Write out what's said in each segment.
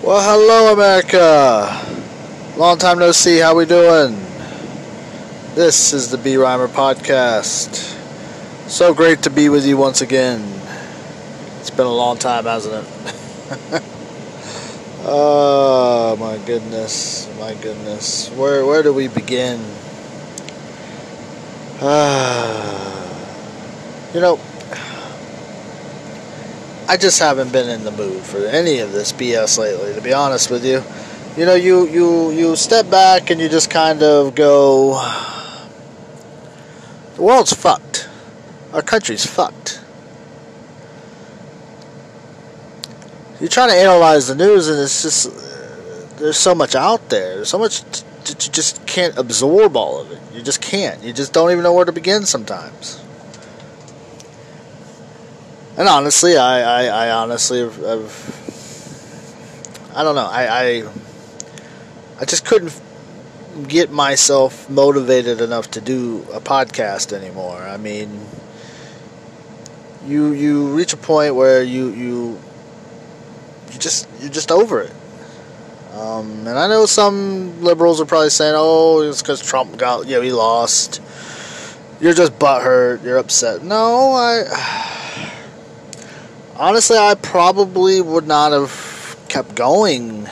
Well, hello America! Long time no see, how we doing? This is the B. Rhymer Podcast. So great to be with you once again. It's been a long time, hasn't it? Oh my goodness, my goodness. Where do we begin? You know, I just haven't been in the mood for any of this BS lately, to be honest with you. You know, you step back and you just kind of go, the world's fucked. Our country's fucked. You try to analyze the news and it's just, there's so much out there. There's so much that you just can't absorb all of it. You just can't. You just don't even know where to begin sometimes. And honestly, I just couldn't get myself motivated enough to do a podcast anymore. I mean, you reach a point where you're just over it. And I know some liberals are probably saying, "Oh, it's because Trump got, he lost. You're just butthurt. You're upset." No, Honestly, I probably would not have kept going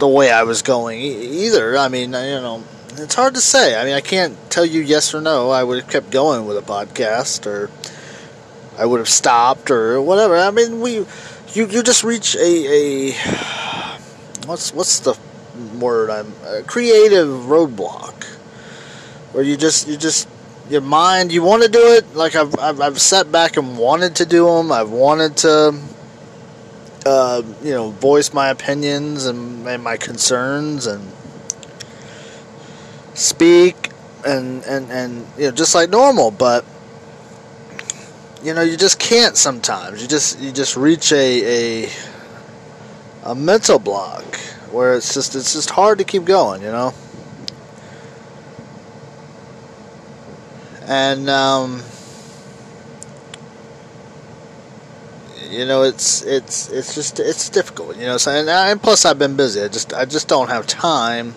the way I was going either. I mean, it's hard to say. I mean, I can't tell you yes or no. I would have kept going with a podcast, or I would have stopped, or whatever. I mean, you just reach a what's the word? A creative roadblock where you just. Your mind, you want to do it. Like I've sat back and wanted to do them. I've wanted to, voice my opinions and my concerns and speak and just like normal. But you just can't sometimes. You just reach a mental block where it's just hard to keep going. And, it's difficult, so, and plus I've been busy. I just don't have time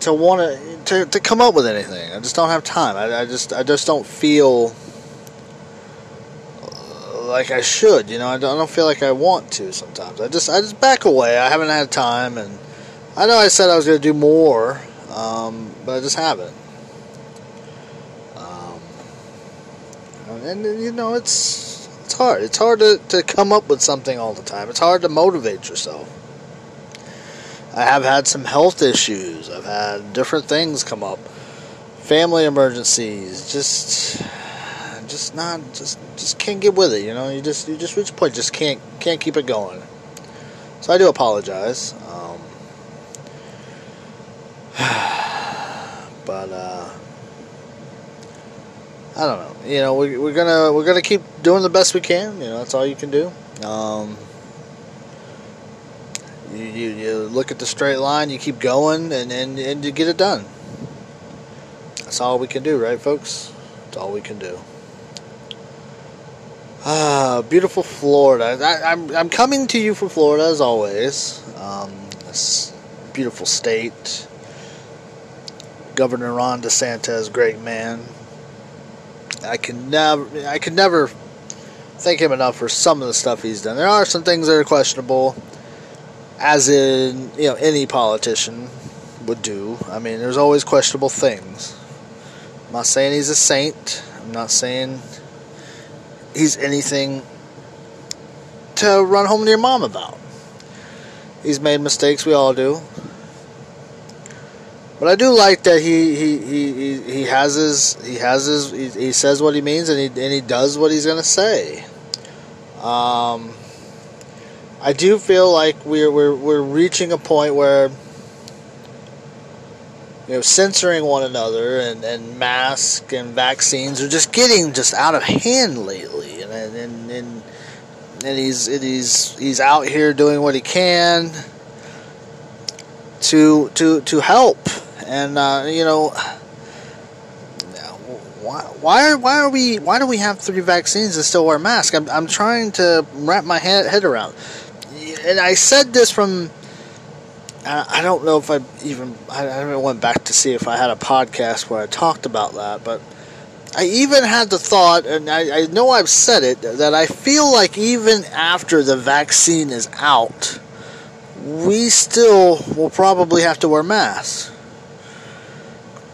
to want to come up with anything. I just don't have time. I just don't feel like I should, I don't feel like I want to sometimes. I just back away. I haven't had time, and I know I said I was going to do more, but I just haven't. And it's hard. It's hard to come up with something all the time. It's hard to motivate yourself. I have had some health issues. I've had different things come up, family emergencies. Just can't get with it. You just reach a point. Just can't keep it going. So I do apologize. But. I don't know. We're gonna keep doing the best we can. That's all you can do. You look at the straight line. You keep going, and you get it done. That's all we can do, right, folks? That's all we can do. Beautiful Florida. I'm coming to you from Florida as always. This beautiful state. Governor Ron DeSantis, great man. I could never thank him enough for some of the stuff he's done. There are some things that are questionable, as in, any politician would do. I mean, there's always questionable things. I'm not saying he's a saint. I'm not saying he's anything to run home to your mom about. He's made mistakes, we all do. But I do like that he says what he means, and he does what he's gonna say. I do feel like we're reaching a point where censoring one another and masks and vaccines are just getting just out of hand lately, and he's out here doing what he can to help. And why do we have 3 vaccines and still wear masks? I'm trying to wrap my head around. and I said this from, I don't know if I even, I haven't went back to see if I had a podcast where I talked about that, but I even had the thought, and I know I've said it, that I feel like even after the vaccine is out, we still will probably have to wear masks.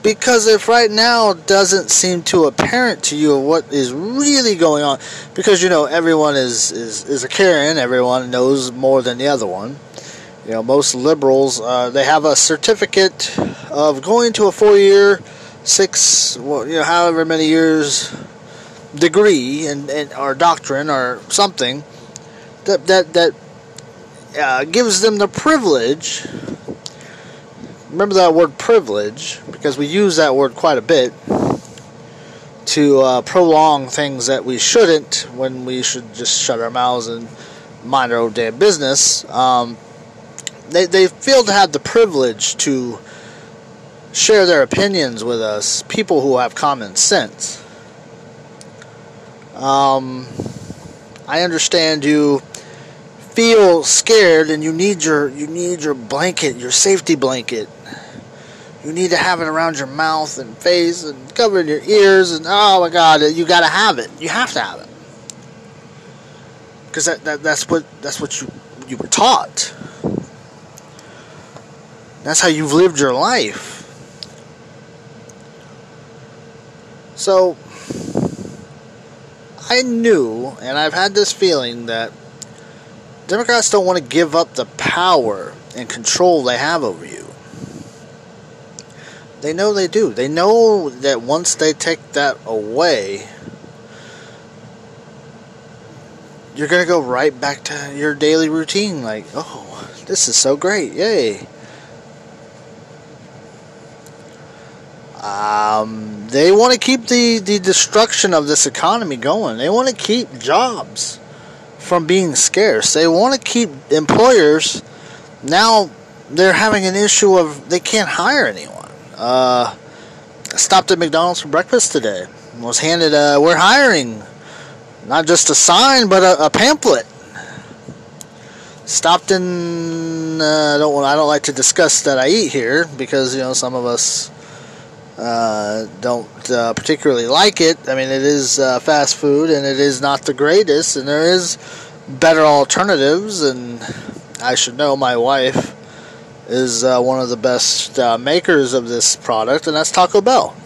Because if right now doesn't seem too apparent to you what is really going on, because, you know, everyone is a Karen, everyone knows more than the other one. You know, most liberals, they have a certificate of going to a 4-year, 6, well, you know, however many years degree and or doctrine or something that gives them the privilege. Remember that word privilege, because we use that word quite a bit to prolong things that we shouldn't, when we should just shut our mouths and mind our own damn business. They feel to have the privilege to share their opinions with us, people who have common sense. I understand you feel scared and you need your blanket, your safety blanket. You need to have it around your mouth and face and covering your ears, and oh my God, you got to have it. You have to have it, because that's what you were taught. That's how you've lived your life. So I knew, and I've had this feeling that Democrats don't want to give up the power and control they have over you. They know they do. They know that once they take that away, you're going to go right back to your daily routine. Like, oh, this is so great. Yay. They want to keep the destruction of this economy going. They want to keep jobs from being scarce. They want to keep employers. Now they're having an issue of they can't hire anyone. I stopped at McDonald's for breakfast today. Was handed we're hiring, not just a sign but a pamphlet. Stopped in. I don't like to discuss that I eat here, because you know some of us don't particularly like it. I mean, it is fast food, and it is not the greatest, and there is better alternatives, and I should know my wife is one of the best makers of this product, and that's Taco Bell.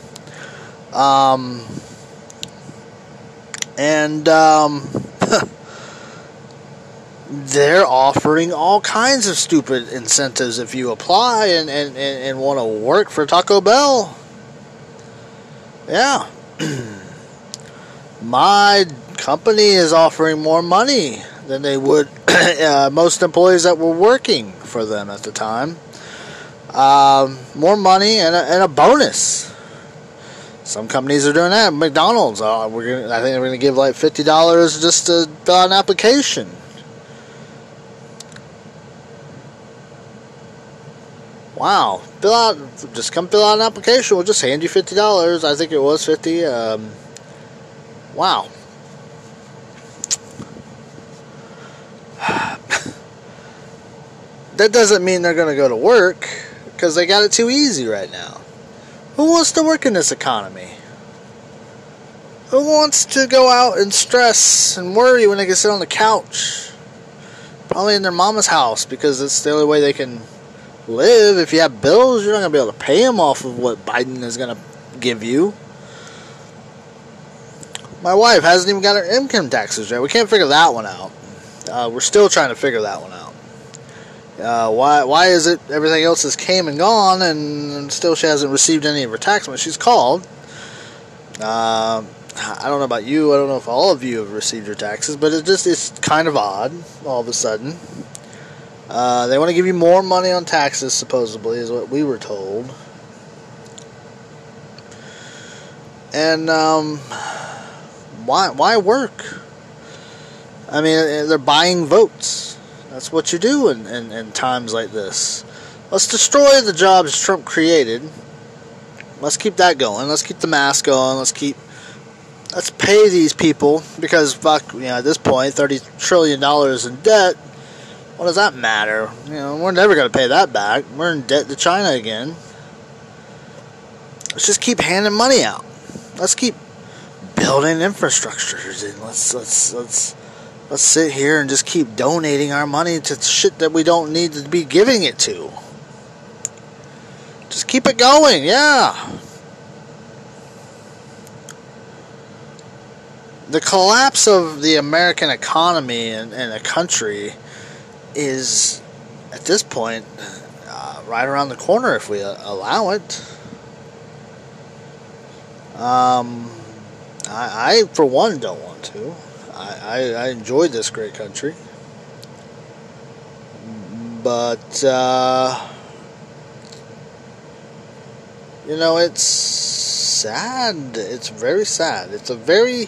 They're offering all kinds of stupid incentives if you apply and want to work for Taco Bell. Yeah, my company is offering more money than they would most employees that were working for them at the time. More money and a bonus. Some companies are doing that. McDonald's, I think we're gonna give like $50 just to fill out an application. Wow, just come fill out an application, we'll just hand you $50, I think it was $50, wow. That doesn't mean they're going to go to work, because they got it too easy right now. Who wants to work in this economy? Who wants to go out and stress and worry when they can sit on the couch? Probably in their mama's house, because it's the only way they can live. If you have bills, you're not going to be able to pay them off of what Biden is going to give you. My wife hasn't even got her income taxes yet. We can't figure that one out. We're still trying to figure that one out. Why is it everything else has came and gone, and still she hasn't received any of her tax money? She's called. I don't know about you. I don't know if all of you have received your taxes, but it's kind of odd all of a sudden. They want to give you more money on taxes, supposedly, is what we were told. And why work? I mean, they're buying votes. That's what you do in times like this. Let's destroy the jobs Trump created. Let's keep that going. Let's keep the mask going. Let's pay these people, because fuck, you know, at this point, $30 trillion in debt. What does that matter? You know, we're never going to pay that back. We're in debt to China again. Let's just keep handing money out. Let's keep building infrastructures, and let's sit here and just keep donating our money to shit that we don't need to be giving it to. Just keep it going, yeah. The collapse of the American economy and a country is, at this point, right around the corner if we allow it. I for one, don't want to. I enjoyed this great country. But, you know, it's sad. It's very sad. It's a very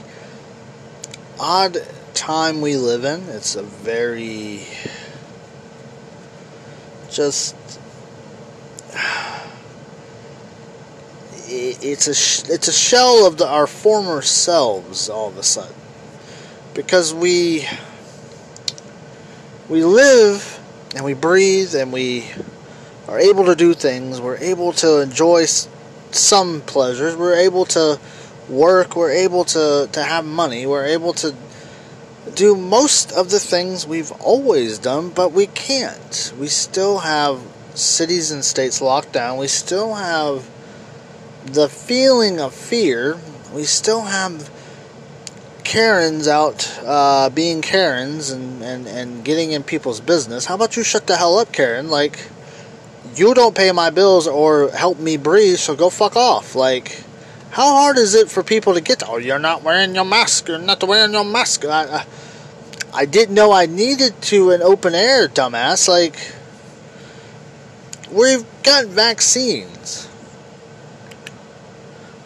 odd time we live in. It's a very just it's a shell of our former selves all of a sudden, because we live and we breathe and we are able to do things. We're able to enjoy some pleasures. We're able to work, we're able to have money, we're able to do most of the things we've always done, but we can't. We still have cities and states locked down, we still have the feeling of fear, we still have Karens out being Karens and getting in people's business. How about you shut the hell up, Karen? Like, you don't pay my bills or help me breathe, so go fuck off. Like, how hard is it for people to get to, oh, you're not wearing your mask, you're not wearing your mask. I didn't know I needed to in open air, dumbass. Like, we've got vaccines.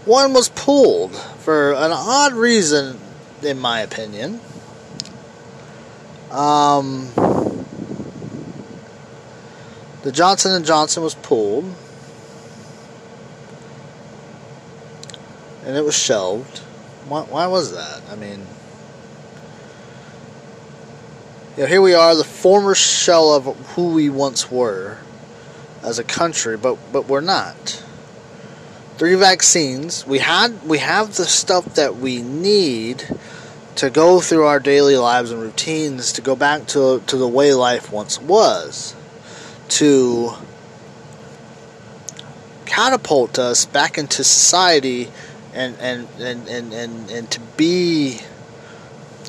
One was pulled for an odd reason, in my opinion. The Johnson & Johnson was pulled. And it was shelved. Why was that? I mean, you know, here we are, the former shell of who we once were as a country, but we're not. 3 vaccines. We have the stuff that we need to go through our daily lives and routines, to go back to the way life once was, to catapult us back into society. And to be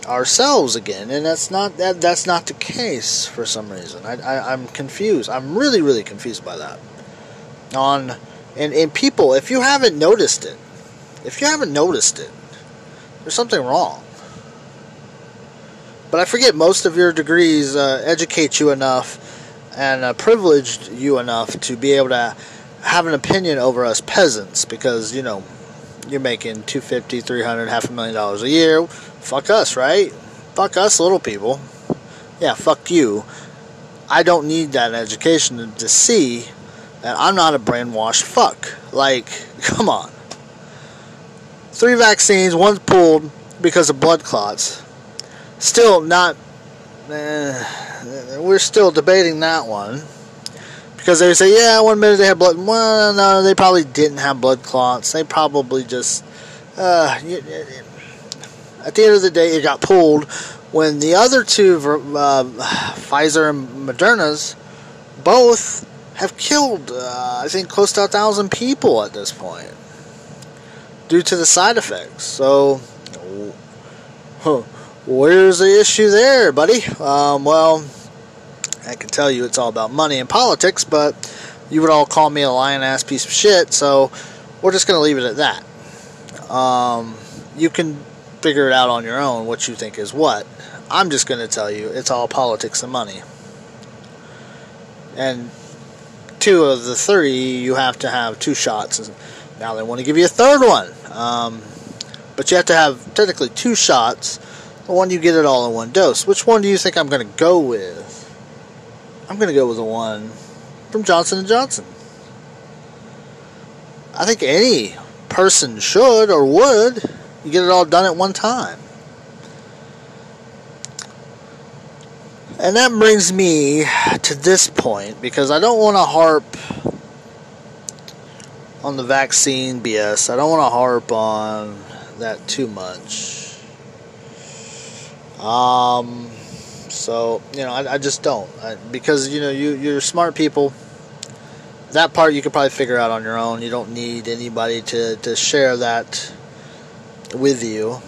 ourselves again, and that's not the case for some reason. I'm confused. I'm really confused by that. And people, if you haven't noticed it, there's something wrong. But I forget most of your degrees educate you enough and privileged you enough to be able to have an opinion over us peasants, because you know. You're making $250, $300, $500,000 a year. Fuck us, right? Fuck us, little people. Yeah, fuck you. I don't need that education to see that I'm not a brainwashed fuck. Like, come on. 3 vaccines, one's pulled because of blood clots. Still not. We're still debating that one. Because they say, yeah, one minute they had blood. Well, no, they probably didn't have blood clots. They probably just... at the end of the day, it got pulled when the other 2, Pfizer and Moderna's, both have killed, I think, close to 1,000 people at this point due to the side effects. So, where's the issue there, buddy? Well... I can tell you it's all about money and politics, but you would all call me a lying ass piece of shit, so we're just going to leave it at that. You can figure it out on your own, what you think is what. I'm just going to tell you it's all politics and money. And 2 of the 3, you have to have 2 shots. And now they want to give you a 3rd one. But you have to have technically 2 shots. The one you get it all in one dose. Which one do you think I'm going to go with? I'm going to go with the one from Johnson & Johnson. I think any person should or would. You get it all done at one time. And that brings me to this point, because I don't want to harp on the vaccine BS. I don't want to harp on that too much. So, you know, I just don't. Because, you know, you're smart people. That part you could probably figure out on your own. You don't need anybody to share that with you.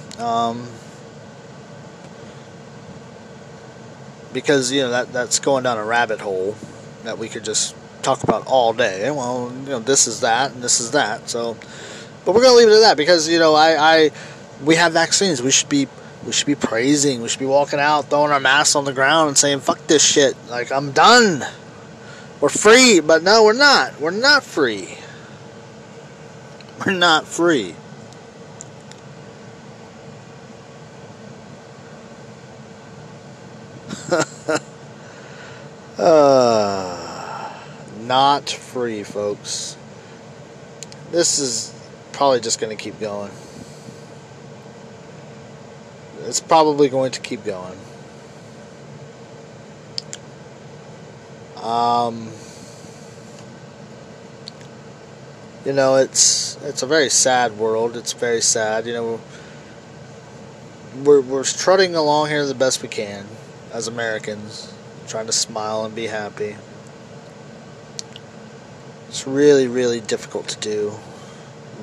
Because, you know, that's going down a rabbit hole that we could just talk about all day. Well, you know, this is that and this is that. So, but we're going to leave it at that, because, you know, we have vaccines. We should be praising. We should be walking out, throwing our masks on the ground and saying, fuck this shit. Like, I'm done. We're free. But no, we're not. We're not free. We're not free. Not free, folks. This is probably just going to keep going. It's probably going to keep going. You know, it's a very sad world. It's very sad. You know, we're strutting along here the best we can as Americans, trying to smile and be happy. It's really, really difficult to do.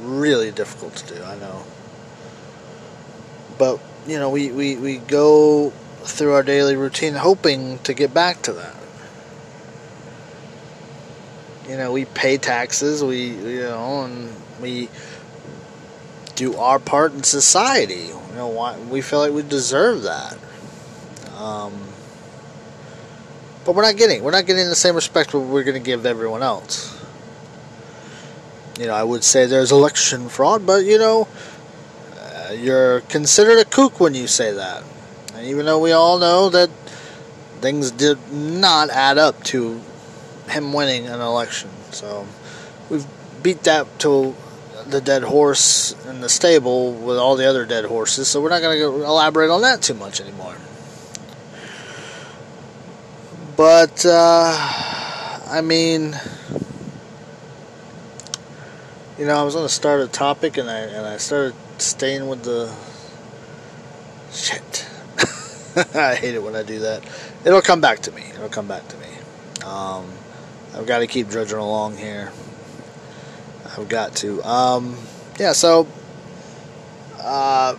Really difficult to do, I know. But, you know, we go through our daily routine hoping to get back to that. You know, we pay taxes, and we do our part in society. You know, we feel like we deserve that. But we're not getting the same respect we're going to give everyone else. You know, I would say there's election fraud, but, you know, you're considered a kook when you say that. And even though we all know that things did not add up to him winning an election. So, we've beat that to the dead horse in the stable with all the other dead horses, so we're not going to elaborate on that too much anymore. But, I mean, you know, I was going to start a topic, and I started staying with the shit. I hate it when I do that. It'll come back to me. I've got to keep drudging along here. I've got to. Yeah. So, I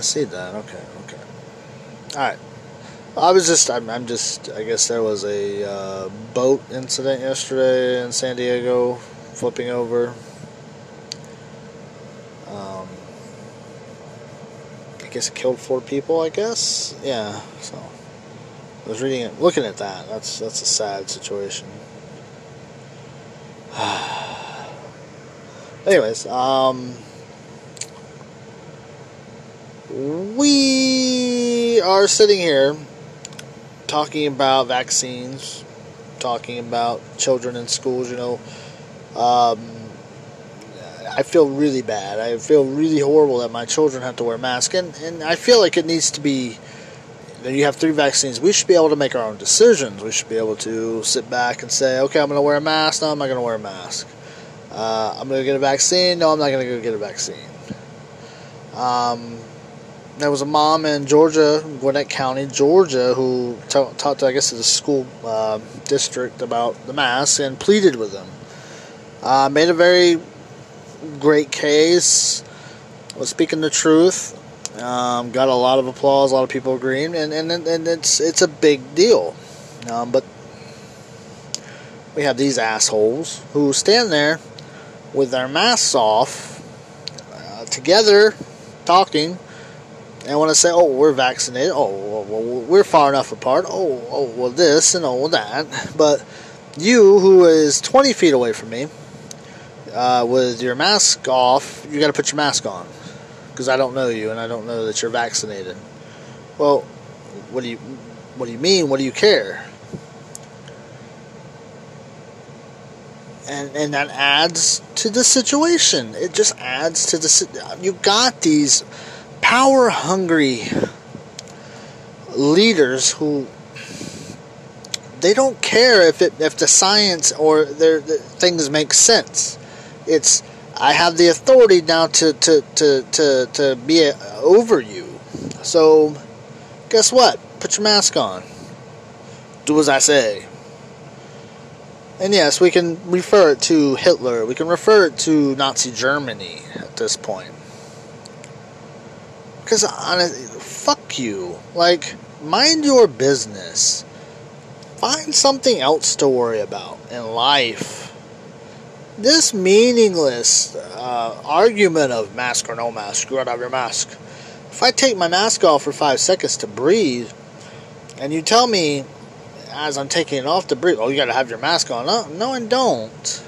see that. Okay. All right. I guess there was a boat incident yesterday in San Diego, flipping over. I guess it killed 4 people, I guess. Yeah, so I was reading it, looking at that. That's a sad situation. Anyways, we are sitting here talking about vaccines, talking about children in schools. You know, I feel really bad. I feel really horrible that my children have to wear masks, and I feel like it needs to be, you know, you have 3 vaccines. We should be able to make our own decisions. We should be able to sit back and say, okay, I'm going to wear a mask. No, I'm not going to wear a mask. I'm going to get a vaccine. No, I'm not going to go get a vaccine. There was a mom in Georgia, Gwinnett County, Georgia, who talked to, I guess, to the school district about the masks and pleaded with them. Made a very great case, was speaking the truth, got a lot of applause, a lot of people agreeing, and it's a big deal. But we have these assholes who stand there with their masks off, together, talking. And when I say, oh, we're vaccinated, oh, well, we're far enough apart, oh, well, this and all that. But you, who is 20 feet away from me, with your mask off, you got to put your mask on. Because I don't know you, and I don't know that you're vaccinated. Well, what do you mean? What do you care? And that adds to the situation. It just adds to the... You got these power-hungry leaders who they don't care if the science or the things make sense. It's I have the authority now to be over you. So guess what? Put your mask on. Do as I say. And yes, we can refer it to Hitler. We can refer it to Nazi Germany at this point. Because, honestly, fuck you. Like, mind your business. Find something else to worry about in life. This meaningless argument of mask or no mask, you gotta have your mask. If I take my mask off for 5 seconds to breathe, and you tell me, as I'm taking it off to breathe, oh, you gotta have your mask on. No, I don't.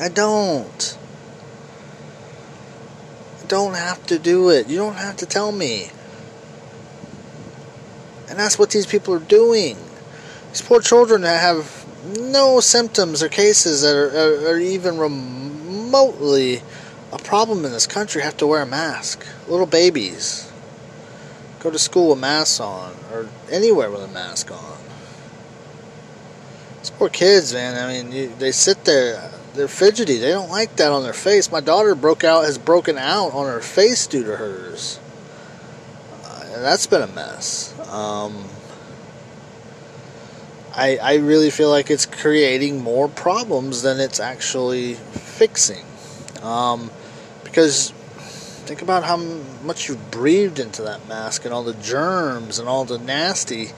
I don't. I don't have to do it. You don't have to tell me. And that's what these people are doing. These poor children that have no symptoms or cases that are even remotely a problem in this country have to wear a mask. Little babies. Go to school with masks on, or anywhere with a mask on. These poor kids, man. I mean, they sit there, they're fidgety. They don't like that on their face. My daughter has broken out on her face due to hers. And that's been a mess. I really feel like it's creating more problems than it's actually fixing. Because think about how much you've breathed into that mask and all the germs and all the nasty,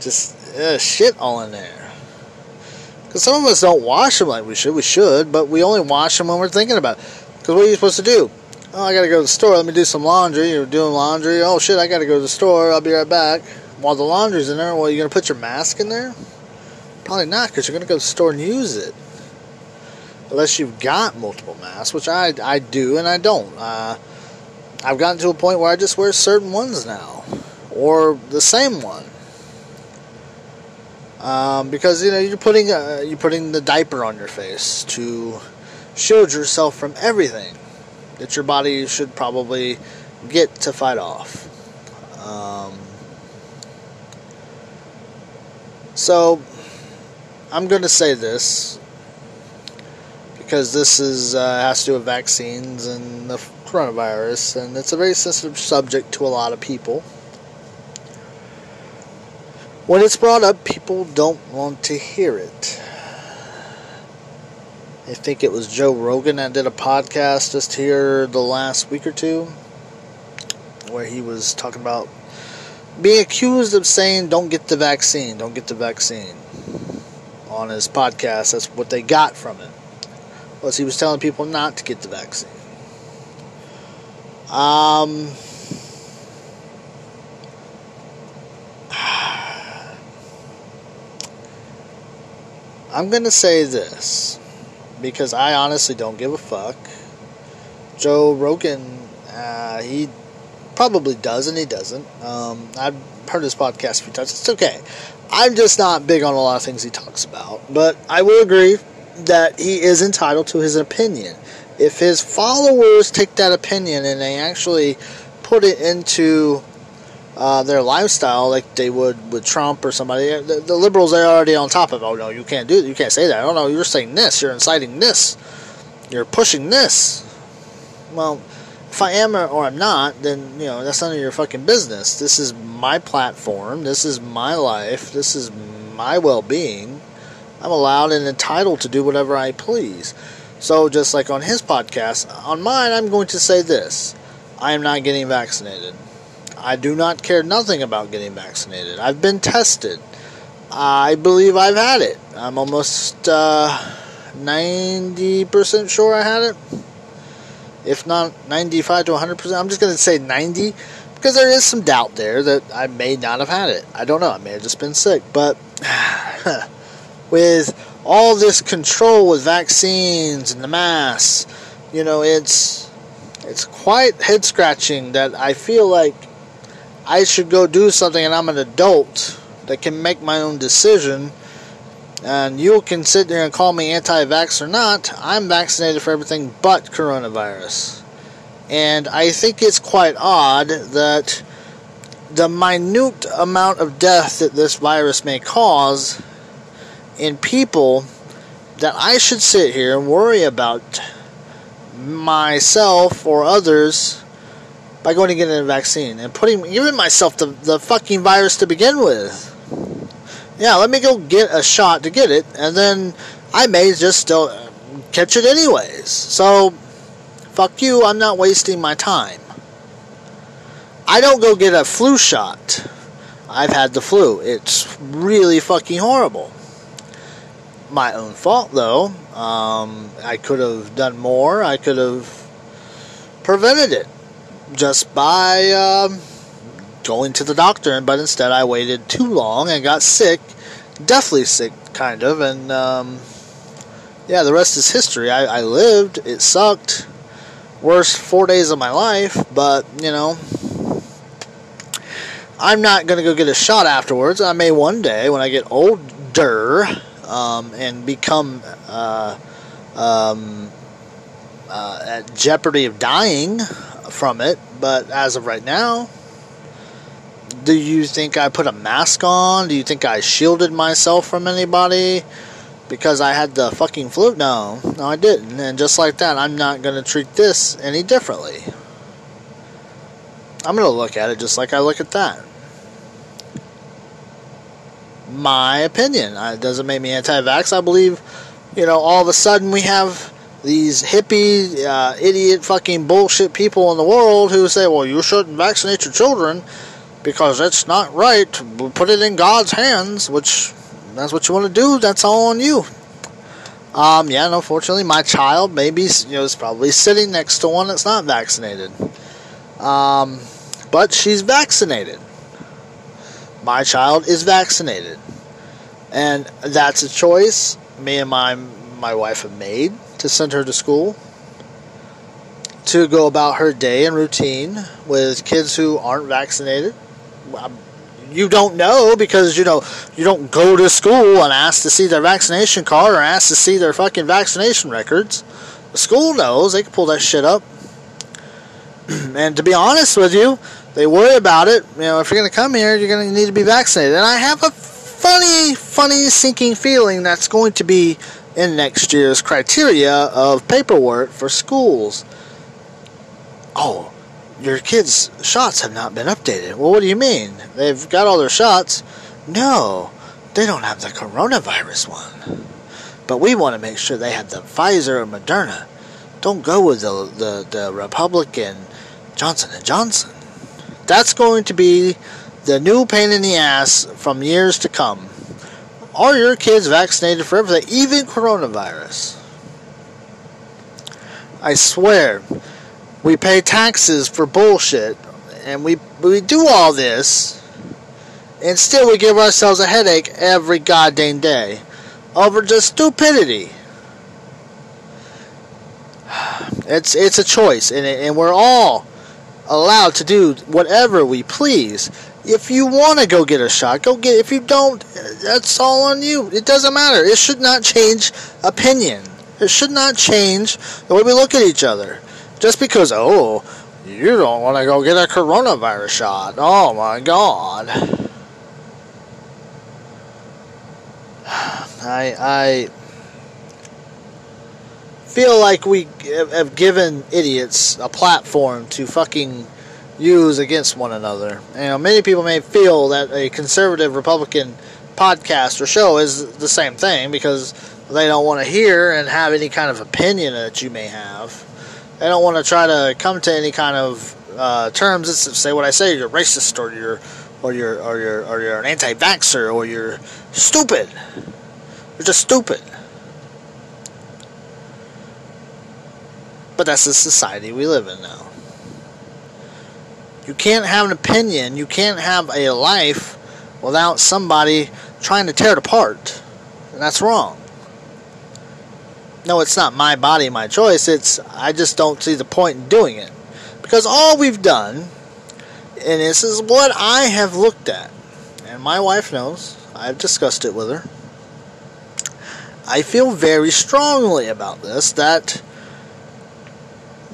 just shit all in there. Because some of us don't wash them like we should. We should, but we only wash them when we're thinking about it. Because what are you supposed to do? Oh, I got to go to the store. Let me do some laundry. You're doing laundry. Oh, shit, I got to go to the store. I'll be right back. While the laundry's in there, well, you're going to put your mask in there? Probably not, because you're going to go to the store and use it. Unless you've got multiple masks, which I do and I don't. I've gotten to a point where I just wear certain ones now, or the same one, because you know you're putting the diaper on your face to shield yourself from everything that your body should probably get to fight off. So I'm going to say this because this is has to do with vaccines and the coronavirus, and it's a very sensitive subject to a lot of people. When it's brought up, people don't want to hear it. I think it was Joe Rogan that did a podcast just here the last week or two where he was talking about being accused of saying don't get the vaccine on his podcast. That's what they got from it, was he was telling people not to get the vaccine. I'm going to say this because I honestly don't give a fuck. Joe Rogan, he probably does and he doesn't. I've heard his podcast a few times. It's okay. I'm just not big on a lot of things he talks about. But I will agree that he is entitled to his opinion. If his followers take that opinion and they actually put it into their lifestyle, like they would with Trump or somebody, the liberals are already on top of, oh no, you can't do that, you can't say that. Oh no, you're saying this, you're inciting this, you're pushing this. Well, if I am or I'm not, then you know that's none of your fucking business. This is my platform. This is my life. This is my well-being. I'm allowed and entitled to do whatever I please. So just like on his podcast, on mine I'm going to say this. I am not getting vaccinated. I do not care nothing about getting vaccinated. I've been tested. I believe I've had it. I'm almost 90% sure I had it. If not 95 to 100%. I'm just going to say 90 because there is some doubt there that I may not have had it. I don't know. I may have just been sick. But with all this control with vaccines and the masks, you know, it's quite head-scratching that I feel like I should go do something and I'm an adult that can make my own decision, and you can sit there and call me anti-vax or not. I'm vaccinated for everything but coronavirus. And I think it's quite odd that the minute amount of death that this virus may cause in people, that I should sit here and worry about myself or others by going to get a vaccine and giving myself the fucking virus to begin with. Yeah, let me go get a shot to get it, and then I may just still catch it anyways. So, fuck you, I'm not wasting my time. I don't go get a flu shot. I've had the flu. It's really fucking horrible. My own fault, though. I could have done more. I could have prevented it just by going to the doctor, but instead I waited too long and got sick, deathly sick, kind of, and yeah, the rest is history. I lived. It sucked. Worst 4 days of my life, but, you know, I'm not going to go get a shot afterwards. I may one day when I get older and become at jeopardy of dying from it, but as of right now, do you think I put a mask on? Do you think I shielded myself from anybody because I had the fucking flu? No, I didn't. And just like that, I'm not going to treat this any differently. I'm going to look at it just like I look at that. My opinion. It doesn't make me anti-vax. I believe, you know, all of a sudden we have these hippie, idiot, fucking bullshit people in the world who say, well, you shouldn't vaccinate your children because it's not right. We'll put it in God's hands, which that's what you want to do. That's all on you. Yeah, and unfortunately, my child maybe is probably sitting next to one that's not vaccinated. But she's vaccinated. My child is vaccinated, and that's a choice me and my wife have made to send her to school, to go about her day and routine with kids who aren't vaccinated. You don't know because, you know, you don't go to school and ask to see their vaccination card or ask to see their fucking vaccination records. The school knows. They can pull that shit up. And to be honest with you, they worry about it. You know, if you're going to come here, you're going to need to be vaccinated. And I have a funny sinking feeling that's going to be in next year's criteria of paperwork for schools. Oh, your kids' shots have not been updated. Well, what do you mean? They've got all their shots. No, they don't have the coronavirus one. But we want to make sure they have the Pfizer and Moderna. Don't go with the Republican Johnson & Johnson. That's going to be the new pain in the ass from years to come. Are your kids vaccinated for everything, even coronavirus? I swear, we pay taxes for bullshit, and we do all this, and still we give ourselves a headache every goddamn day over just stupidity. It's a choice, and we're all allowed to do whatever we please. If you want to go get a shot, go get it. If you don't, that's all on you. It doesn't matter. It should not change opinion. It should not change the way we look at each other. Just because, oh, you don't want to go get a coronavirus shot. Oh, my God. I feel like we have given idiots a platform to fucking use against one another. You know, many people may feel that a conservative Republican podcast or show is the same thing because they don't want to hear and have any kind of opinion that you may have. They don't want to try to come to any kind of terms. It's say what I say. You're racist, or you're an anti-vaxxer, or you're stupid. You're just stupid. But that's the society we live in now. You can't have an opinion. You can't have a life without somebody trying to tear it apart. And that's wrong. No, it's not my body, my choice. It's I just don't see the point in doing it. Because all we've done, and this is what I have looked at, and my wife knows, I've discussed it with her. I feel very strongly about this, that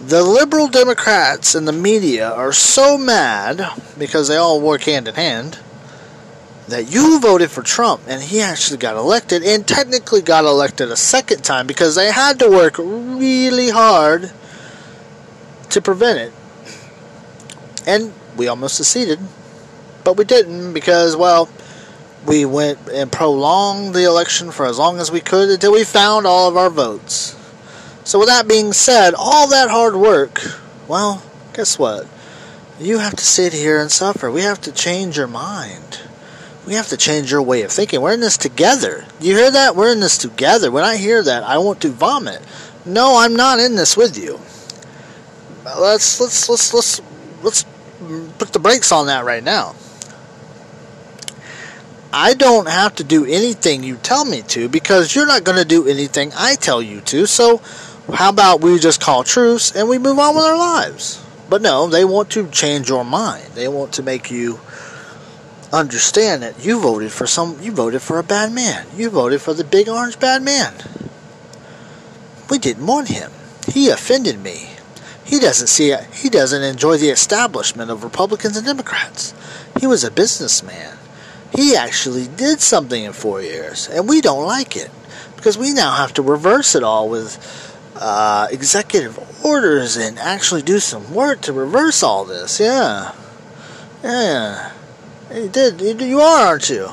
The Liberal Democrats and the media are so mad, because they all work hand in hand, that you voted for Trump and he actually got elected, and technically got elected a second time because they had to work really hard to prevent it. And we almost succeeded, but we didn't because, well, we went and prolonged the election for as long as we could until we found all of our votes. So with that being said, all that hard work, well, guess what? You have to sit here and suffer. We have to change your mind. We have to change your way of thinking. We're in this together. You hear that? We're in this together. When I hear that, I want to vomit. No, I'm not in this with you. Let's put the brakes on that right now. I don't have to do anything you tell me to, because you're not going to do anything I tell you to. So how about we just call truce and we move on with our lives? But no, they want to change your mind. They want to make you understand that you voted for a bad man. You voted for the big orange bad man. We didn't want him. He offended me. He doesn't enjoy the establishment of Republicans and Democrats. He was a businessman. He actually did something in 4 years, and we don't like it, because we now have to reverse it all with executive orders and actually do some work to reverse all this. Yeah. You did. You are, aren't you?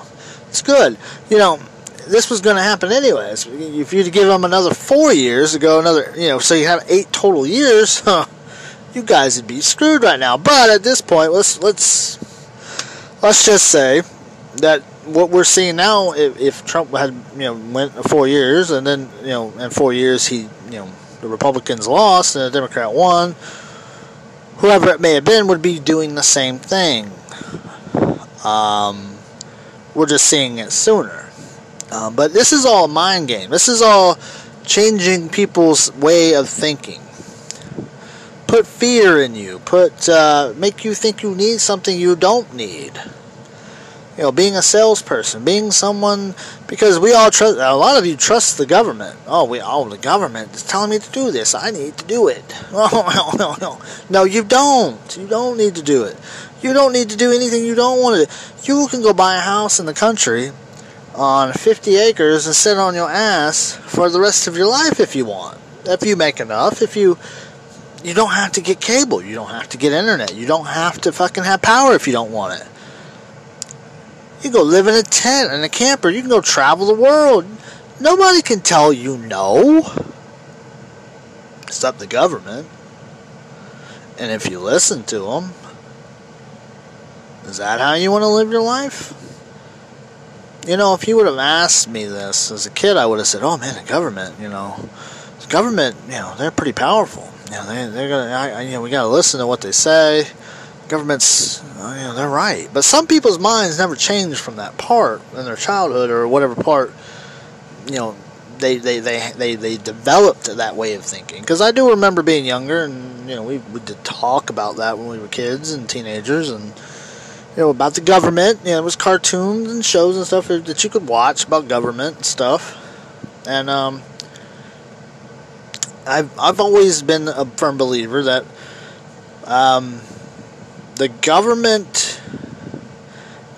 It's good. You know, this was going to happen anyways. If you'd give them another 4 years to go, so you have 8 total years, you guys would be screwed right now. But at this point, let's just say that what we're seeing now, if Trump had went 4 years, and then in 4 years he the Republicans lost and the Democrat won, whoever it may have been would be doing the same thing. We're just seeing it sooner. But this is all a mind game. This is all changing people's way of thinking. Put fear in you. Make you think you need something you don't need. Being a salesperson, being someone, because we all trust. A lot of you trust the government. The government is telling me to do this. I need to do it. No. No, you don't. You don't need to do it. You don't need to do anything you don't want to do. You can go buy a house in the country on 50 acres and sit on your ass for the rest of your life if you want. If you make enough, you don't have to get cable, you don't have to get internet, you don't have to fucking have power if you don't want it. You go live in a tent and a camper, you can go travel the world. Nobody can tell you no. Except the government. And if you listen to them, is that how you want to live your life? If you would have asked me this as a kid, I would have said, oh man, the government, the government, they're pretty powerful. They're gonna, we gotta listen to what they say. Governments, they're right. But some people's minds never change from that part in their childhood or whatever part, they developed that way of thinking. Because I do remember being younger, and we did talk about that when we were kids and teenagers, and about the government. It was cartoons and shows and stuff that you could watch about government and stuff. And I've always been a firm believer that the government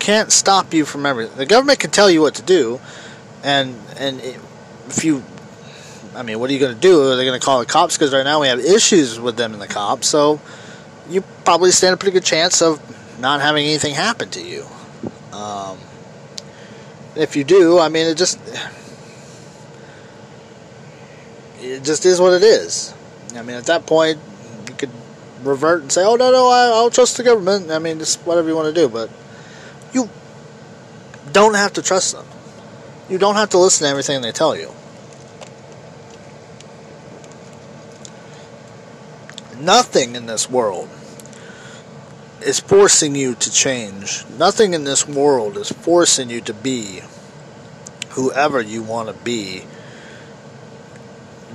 can't stop you from everything. The government can tell you what to do, and if you, what are you going to do? Are they going to call the cops? Because right now we have issues with them and the cops. So you probably stand a pretty good chance of not having anything happen to you. If you do, it just is what it is. At that point, you could revert and say, oh, no, I'll trust the government. Just whatever you want to do, but you don't have to trust them. You don't have to listen to everything they tell you. Nothing in this world is forcing you to change. Nothing in this world is forcing you to be whoever you want to be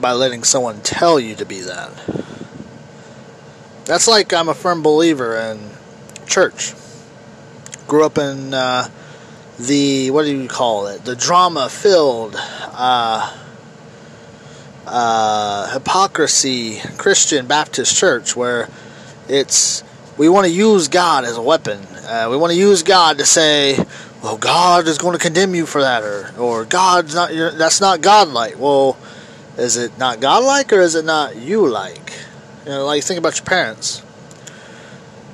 by letting someone tell you to be that. That's like, I'm a firm believer in church. Grew up in the drama-filled hypocrisy Christian Baptist church, where it's, we want to use God as a weapon. We want to use God to say, well, God is going to condemn you for that, or God's not, that's not God-like. Well, is it not God-like, or is it not you-like? You know, like, think about your parents,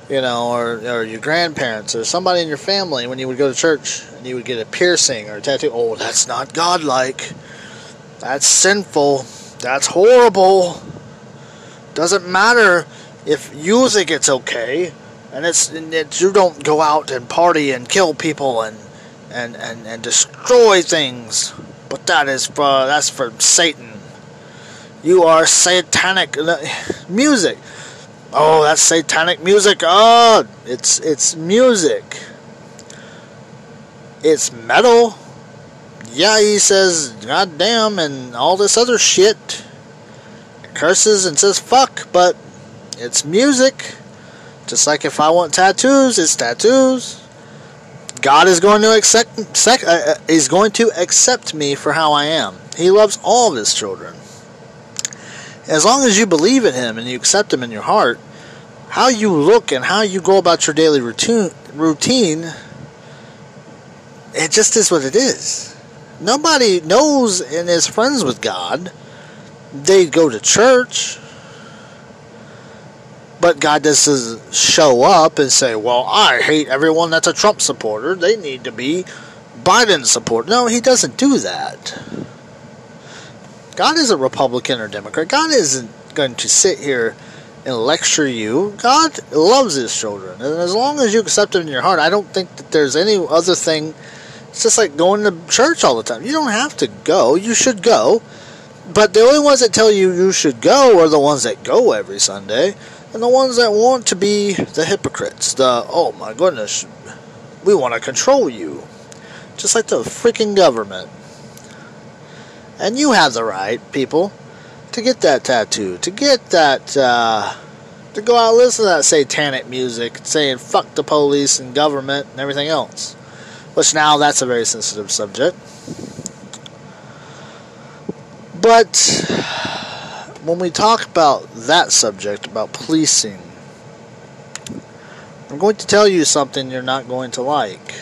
you know, or your grandparents, or somebody in your family. When you would go to church and you would get a piercing or a tattoo, oh, that's not God-like. That's sinful. That's horrible. Doesn't matter if you think it's okay, and you don't go out and party and kill people and destroy things. But that's for Satan. You are satanic music. Oh, that's satanic music. Oh, it's music. It's metal. Yeah, he says, God damn, and all this other shit. It curses and says fuck, but it's music. Just like if I want tattoos, it's tattoos. God is going to accept me for how I am. He loves all of his children. As long as you believe in him and you accept him in your heart, how you look and how you go about your daily routine, it just is what it is. Nobody knows and is friends with God. They go to church, but God doesn't show up and say, well, I hate everyone that's a Trump supporter. They need to be Biden supporter. No, he doesn't do that. God isn't Republican or Democrat. God isn't going to sit here and lecture you. God loves his children. And as long as you accept it in your heart, I don't think that there's any other thing. It's just like going to church all the time. You don't have to go. You should go. But the only ones that tell you you should go are the ones that go every Sunday. And the ones that want to be the hypocrites. The, oh my goodness, we want to control you. Just like the freaking government. And you have the right, people, to get that tattoo. To get that, to go out and listen to that satanic music. Saying fuck the police and government and everything else. Which now, that's a very sensitive subject. But when we talk about that subject, about policing, I'm going to tell you something you're not going to like.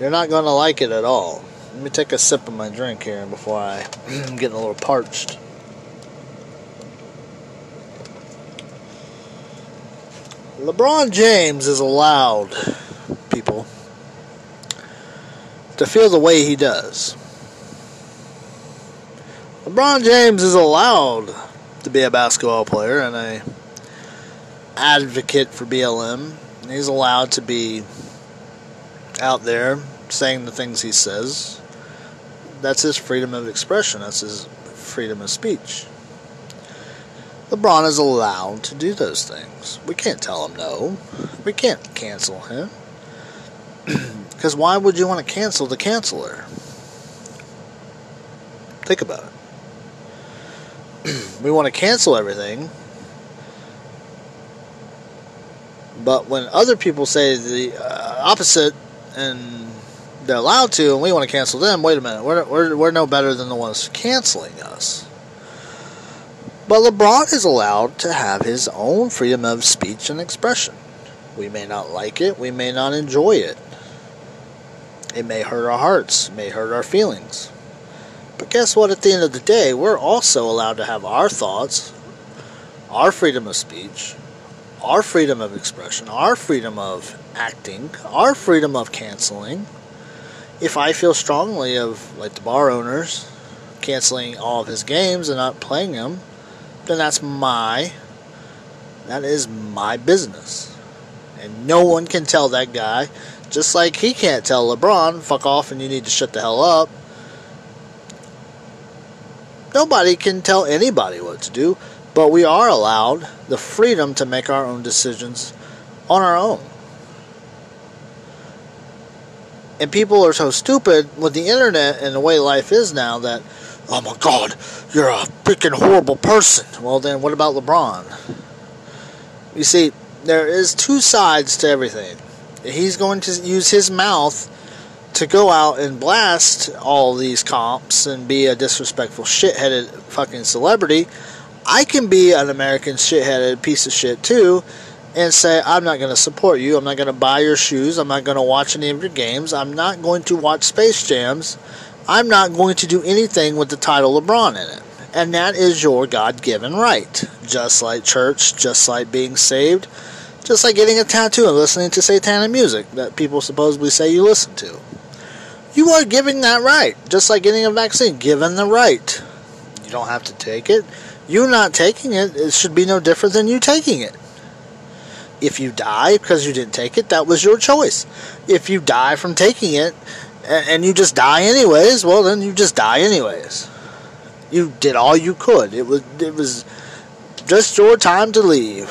You're not going to like it at all. Let me take a sip of my drink here before I'm getting a little parched. LeBron James is allowed, people, to feel the way he does. LeBron James is allowed to be a basketball player and an advocate for BLM. He's allowed to be out there saying the things he says. That's his freedom of expression. That's his freedom of speech. LeBron is allowed to do those things. We can't tell him no. We can't cancel him. Because why would you want to cancel the canceler? Think about it. We want to cancel everything. But when other people say the opposite, and they're allowed to, and we want to cancel them, wait a minute, we're no better than the ones canceling us. But LeBron is allowed to have his own freedom of speech and expression. We may not like it. We may not enjoy it. It may hurt our hearts. It may hurt our feelings. But guess what? At the end of the day, we're also allowed to have our thoughts, our freedom of speech, our freedom of expression, our freedom of acting, our freedom of canceling. If I feel strongly of, like the bar owners, canceling all of his games and not playing them, then that is my business. And no one can tell that guy, just like he can't tell LeBron, fuck off and you need to shut the hell up. Nobody can tell anybody what to do, but we are allowed the freedom to make our own decisions on our own. And people are so stupid with the internet and the way life is now that, oh my God, you're a freaking horrible person. Well then, what about LeBron? You see, there is two sides to everything. He's going to use his mouth to go out and blast all these comps and be a disrespectful, shitheaded fucking celebrity, I can be an American shitheaded piece of shit too and say, I'm not going to support you, I'm not going to buy your shoes, I'm not going to watch any of your games, I'm not going to watch Space Jams, I'm not going to do anything with the title LeBron in it. And that is your God-given right. Just like church, just like being saved, just like getting a tattoo and listening to satanic music that people supposedly say you listen to. You are given that right. Just like getting a vaccine, given the right. You don't have to take it. You not taking it, it should be no different than you taking it. If you die because you didn't take it, that was your choice. If you die from taking it, and you just die anyways, well then you just die anyways. You did all you could. It was just your time to leave.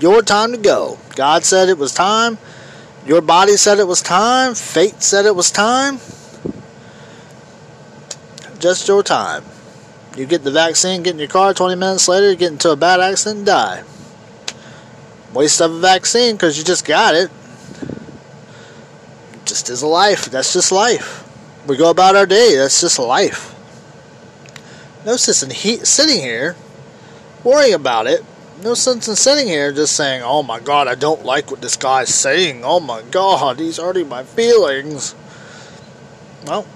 Your time to go. God said it was time. Your body said it was time. Fate said it was time. Just your time. You get the vaccine, get in your car, 20 minutes later, you get into a bad accident and die. Waste of a vaccine because you just got it. It just is a life. That's just life. We go about our day. That's just life. No sense in sitting here worrying about it. No sense in sitting here just saying, oh my God, I don't like what this guy's saying. Oh my God, he's hurting my feelings. Well,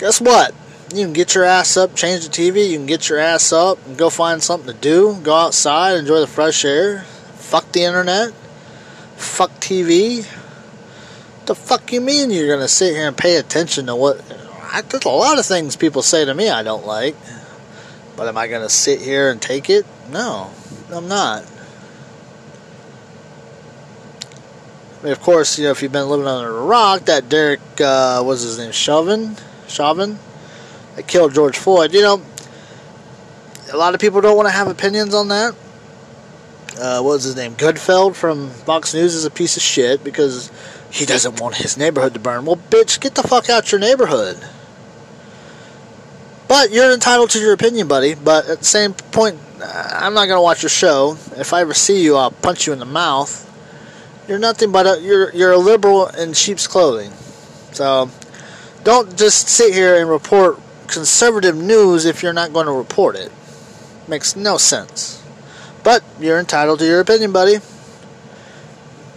guess what? You can get your ass up, change the TV, you can get your ass up and go find something to do. Go outside, enjoy the fresh air. Fuck the internet. Fuck TV. What the fuck you mean you're going to sit here and pay attention to what... There's a lot of things people say to me I don't like. But am I going to sit here and take it? No, I'm not. I mean, of course, you know, if you've been living under a rock, that Derek, what's his name, Chauvin? That killed George Floyd. You know, a lot of people don't want to have opinions on that. What was his name? Goodfeld from Fox News is a piece of shit because he doesn't want his neighborhood to burn. Well, bitch, get the fuck out your neighborhood. But you're entitled to your opinion, buddy. But at the same point, I'm not going to watch your show. If I ever see you, I'll punch you in the mouth. You're nothing but you're a liberal in sheep's clothing. So don't just sit here and report conservative news if you're not going to report it. Makes no sense. But you're entitled to your opinion, buddy.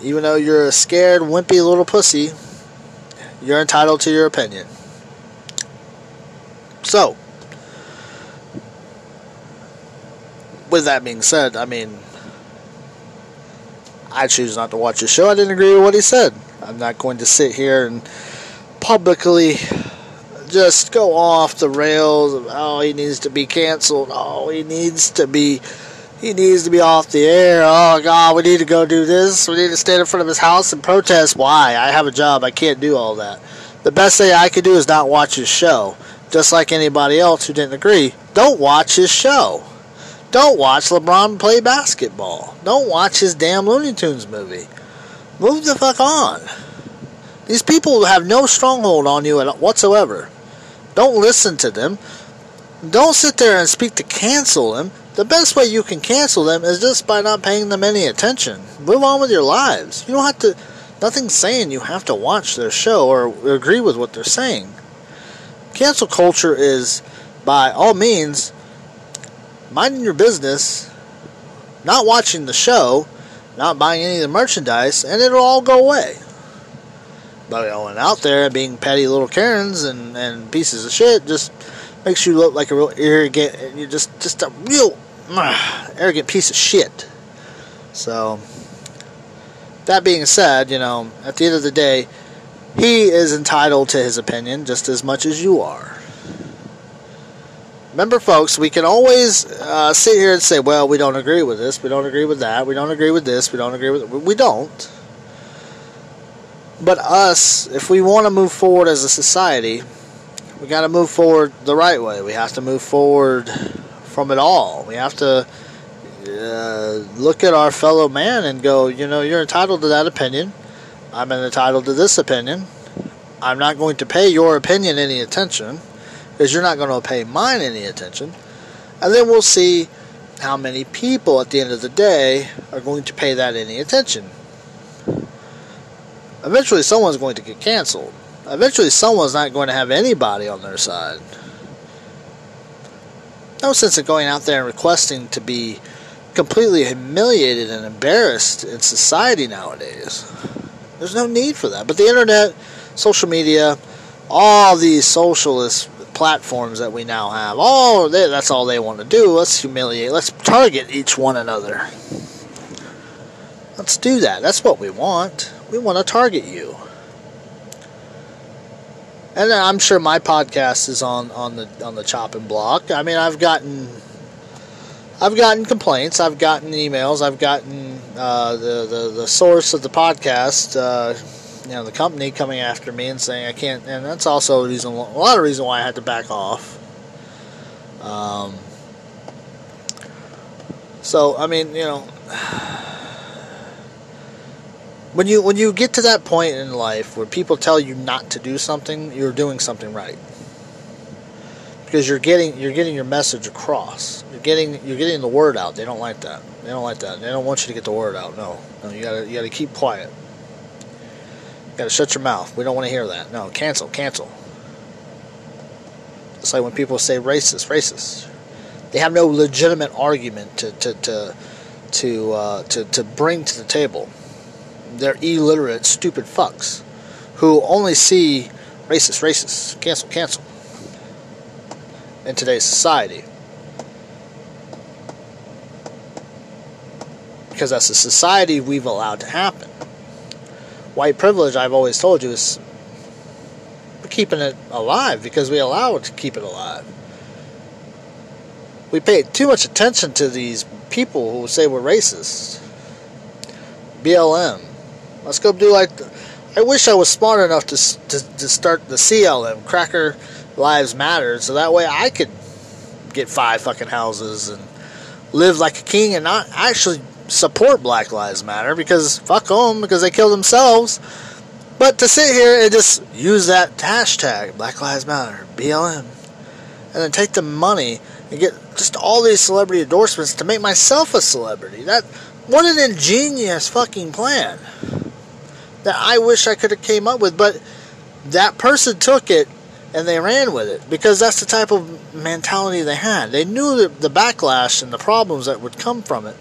Even though you're a scared, wimpy little pussy, you're entitled to your opinion. So, with that being said, I mean, I choose not to watch his show. I didn't agree with what he said. I'm not going to sit here and publicly just go off the rails of, oh, he needs to be canceled. Oh, he needs to be off the air. Oh, God, we need to go do this. We need to stand in front of his house and protest. Why? I have a job. I can't do all that. The best thing I could do is not watch his show. Just like anybody else who didn't agree, don't watch his show. Don't watch LeBron play basketball. Don't watch his damn Looney Tunes movie. Move the fuck on. These people have no stronghold on you whatsoever. Don't listen to them. Don't sit there and speak to cancel them. The best way you can cancel them is just by not paying them any attention. Move on with your lives. You don't have to... Nothing's saying you have to watch their show or agree with what they're saying. Cancel culture is, by all means, minding your business, not watching the show, not buying any of the merchandise, and it'll all go away. But going out there and being petty little Karens and pieces of shit just makes you look like a real arrogant, you're just a real arrogant piece of shit. So, that being said, you know, at the end of the day, he is entitled to his opinion just as much as you are. Remember, folks, we can always sit here and say, well, we don't agree with this, we don't agree with that, we don't agree with this, we don't agree with... We don't. But us, if we want to move forward as a society, we got to move forward the right way. We have to move forward from it all. We have to look at our fellow man and go, you know, you're entitled to that opinion. I'm entitled to this opinion. I'm not going to pay your opinion any attention because you're not going to pay mine any attention. And then we'll see how many people at the end of the day are going to pay that any attention. Eventually someone's going to get canceled. Eventually someone's not going to have anybody on their side. No sense of going out there and requesting to be completely humiliated and embarrassed in society nowadays. There's no need for that. But the internet, social media, all these socialist platforms that we now have, that's all they want to do. Let's humiliate. Let's target each one another. Let's do that. That's what we want. We want to target you. And I'm sure my podcast is on the chopping block. I mean, I've gotten complaints. I've gotten emails. I've gotten the source of the podcast, the company coming after me and saying I can't. And that's also a lot of reason why I had to back off. So I mean, When you get to that point in life where people tell you not to do something, you're doing something right. Because you're getting your message across. You're getting the word out. They don't like that. They don't want you to get the word out. No, you gotta keep quiet. You gotta shut your mouth. We don't want to hear that. No, cancel. It's like when people say racist. They have no legitimate argument to bring to the table. They're illiterate, stupid fucks who only see racist, cancel in today's society. Because that's the society we've allowed to happen. White privilege, I've always told you, is keeping it alive because we allow it to keep it alive. We pay too much attention to these people who say we're racist. BLM. Let's go do like... I wish I was smart enough to start the CLM, Cracker Lives Matter, so that way I could get 5 fucking houses and live like a king and not actually support Black Lives Matter, because fuck them, because they kill themselves. But to sit here and just use that hashtag, Black Lives Matter, BLM, and then take the money and get just all these celebrity endorsements to make myself a celebrity. What an ingenious fucking plan that I wish I could have came up with, but that person took it and they ran with it because that's the type of mentality they had. They knew the backlash and the problems that would come from it,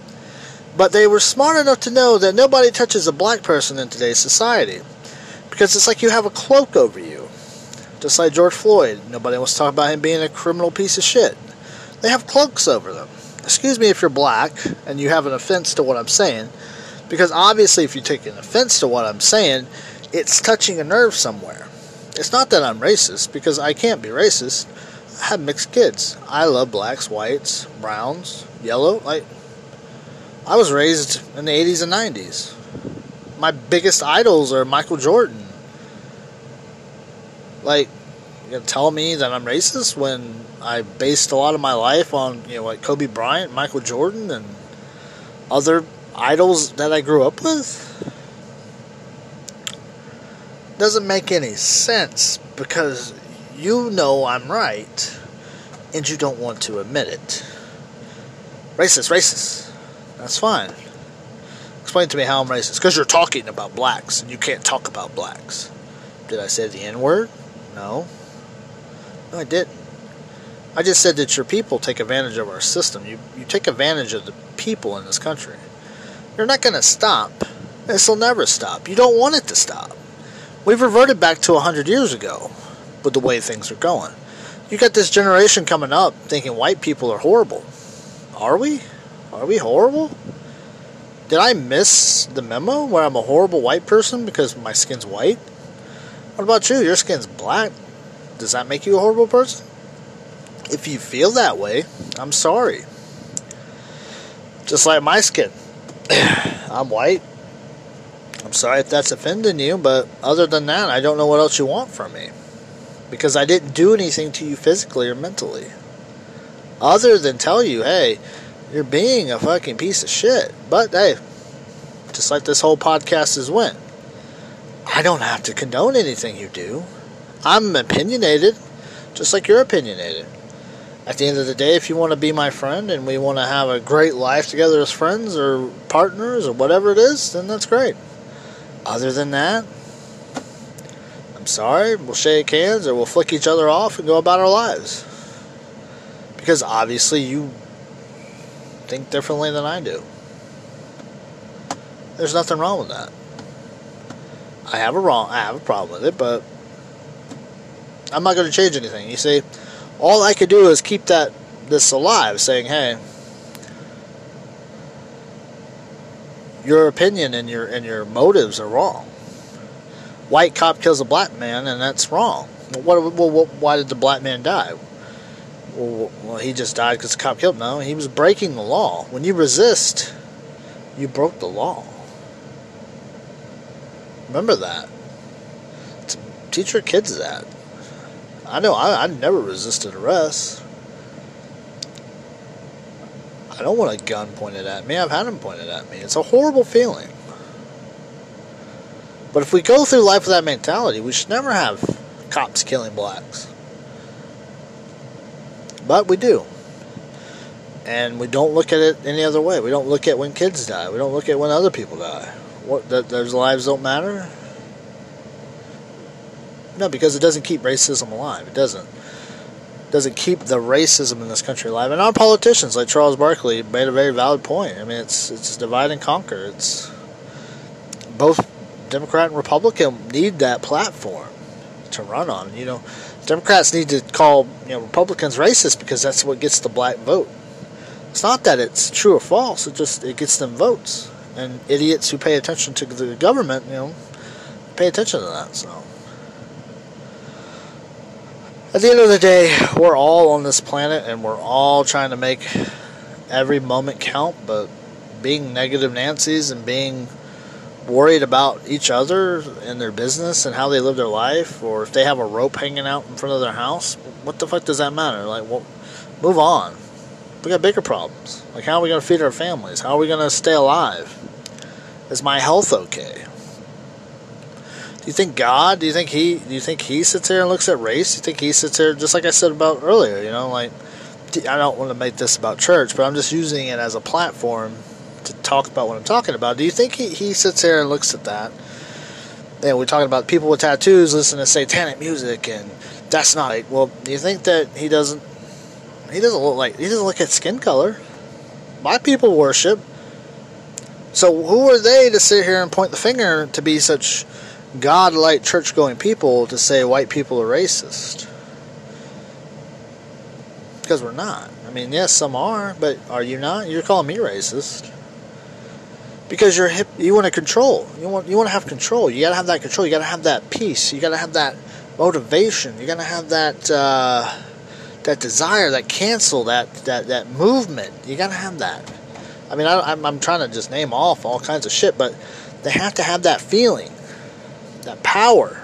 but they were smart enough to know that nobody touches a black person in today's society because it's like you have a cloak over you, just like George Floyd. Nobody wants to talk about him being a criminal piece of shit. They have cloaks over them. Excuse me if you're black and you have an offense to what I'm saying, because obviously if you take an offense to what I'm saying, it's touching a nerve somewhere. It's not that I'm racist, because I can't be racist. I have mixed kids. I love blacks, whites, browns, yellow. Like, I was raised in the 80s and 90s. My biggest idols are Michael Jordan. Like, you're going to tell me that I'm racist when I based a lot of my life on, like Kobe Bryant, Michael Jordan, and other idols that I grew up with? Doesn't make any sense, because you know I'm right, and you don't want to admit it. Racist. That's fine. Explain to me how I'm racist, because you're talking about blacks, and you can't talk about blacks. Did I say the N-word? No, I didn't. I just said that your people take advantage of our system. You take advantage of the people in this country. You're not going to stop. This will never stop. You don't want it to stop. We've reverted back to 100 years ago with the way things are going. You got this generation coming up thinking white people are horrible. Are we? Are we horrible? Did I miss the memo where I'm a horrible white person because my skin's white? What about you? Your skin's black. Does that make you a horrible person? If you feel that way, I'm sorry. Just like my skin. I'm white. I'm sorry if that's offending you, but other than that, I don't know what else you want from me. Because I didn't do anything to you physically or mentally. Other than tell you, hey, you're being a fucking piece of shit. But, hey, just like this whole podcast has went, I don't have to condone anything you do. I'm opinionated, just like you're opinionated. At the end of the day, if you want to be my friend and we want to have a great life together as friends or partners or whatever it is, then that's great. Other than that, I'm I'm sorry, we'll shake hands or we'll flick each other off and go about our lives. Because obviously you think differently than I do. There's nothing wrong with that. I have a problem with it, but I'm not going to change anything. You see, all I could do is keep this alive, saying, hey, your opinion and your motives are wrong. White cop kills a black man, and that's wrong. Well, why did the black man die? Well, he just died because the cop killed him. No, he was breaking the law. When you resist, you broke the law. Remember that. Teach your kids that. I know I never resisted arrest. I don't want a gun pointed at me. I've had them pointed at me. It's a horrible feeling. But if we go through life with that mentality, we should never have cops killing blacks. But we do. And we don't look at it any other way. We don't look at when kids die. We don't look at when other people die. What, that those lives don't matter? No, because it doesn't keep racism alive. It doesn't. It doesn't keep the racism in this country alive. And our politicians, like Charles Barkley, made a very valid point. I mean, it's divide and conquer. It's both Democrat and Republican need that platform to run on. You know, Democrats need to call Republicans racist because that's what gets the black vote. It's not that it's true or false. It just gets them votes. And idiots who pay attention to the government, pay attention to that. So, at the end of the day, we're all on this planet, and we're all trying to make every moment count. But being negative Nancy's and being worried about each other and their business and how they live their life, or if they have a rope hanging out in front of their house, what the fuck does that matter? Like, well, move on. We got bigger problems. Like, how are we going to feed our families? How are we going to stay alive? Is my health okay? Do you think God? Do you think He sits there and looks at race? Do you think He sits there, just like I said about earlier? I don't want to make this about church, but I'm just using it as a platform to talk about what I'm talking about. Do you think He sits there and looks at that? And we're talking about people with tattoos listening to satanic music, and that's not right. Well, do you think that He doesn't? He doesn't look at skin color. My people worship. So who are they to sit here and point the finger to be such God-like church-going people to say white people are racist? Because we're not. I mean, yes, some are, but are you not? You're calling me racist because you want to control. You want to have control. You got to have that control. You got to have that peace. You got to have that motivation. You got to have that. That desire, that cancel, that movement. You gotta have that. I mean, I'm trying to just name off all kinds of shit, but they have to have that feeling, that power.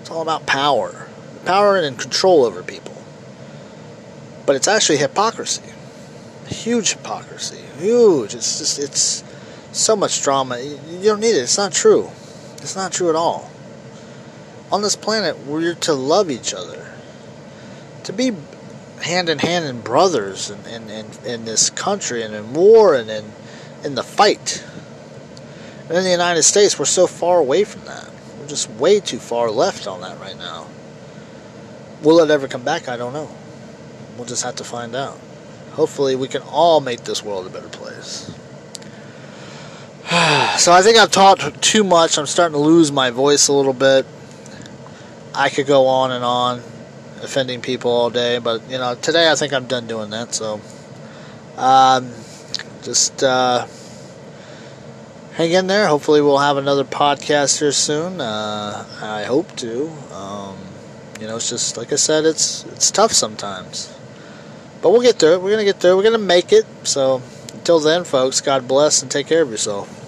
It's all about power. Power and control over people. But it's actually hypocrisy. Huge hypocrisy. Huge. It's so much drama. You don't need it. It's not true. It's not true at all. On this planet, we're to love each other. To be hand in hand and brothers in this country and in war and in the fight. And in the United States, we're so far away from that. We're just way too far left on that right now. Will it ever come back? I don't know. We'll just have to find out. Hopefully we can all make this world a better place. So I think I've talked too much. I'm starting to lose my voice a little bit. I could go on and on, offending people all day, but today I think I'm done doing that. So just hang in there. Hopefully we'll have another podcast here soon. I hope to. It's just like I said, it's tough sometimes, but we'll get through it. We're gonna get through it. We're gonna make it. So until then, folks, God bless and take care of yourself.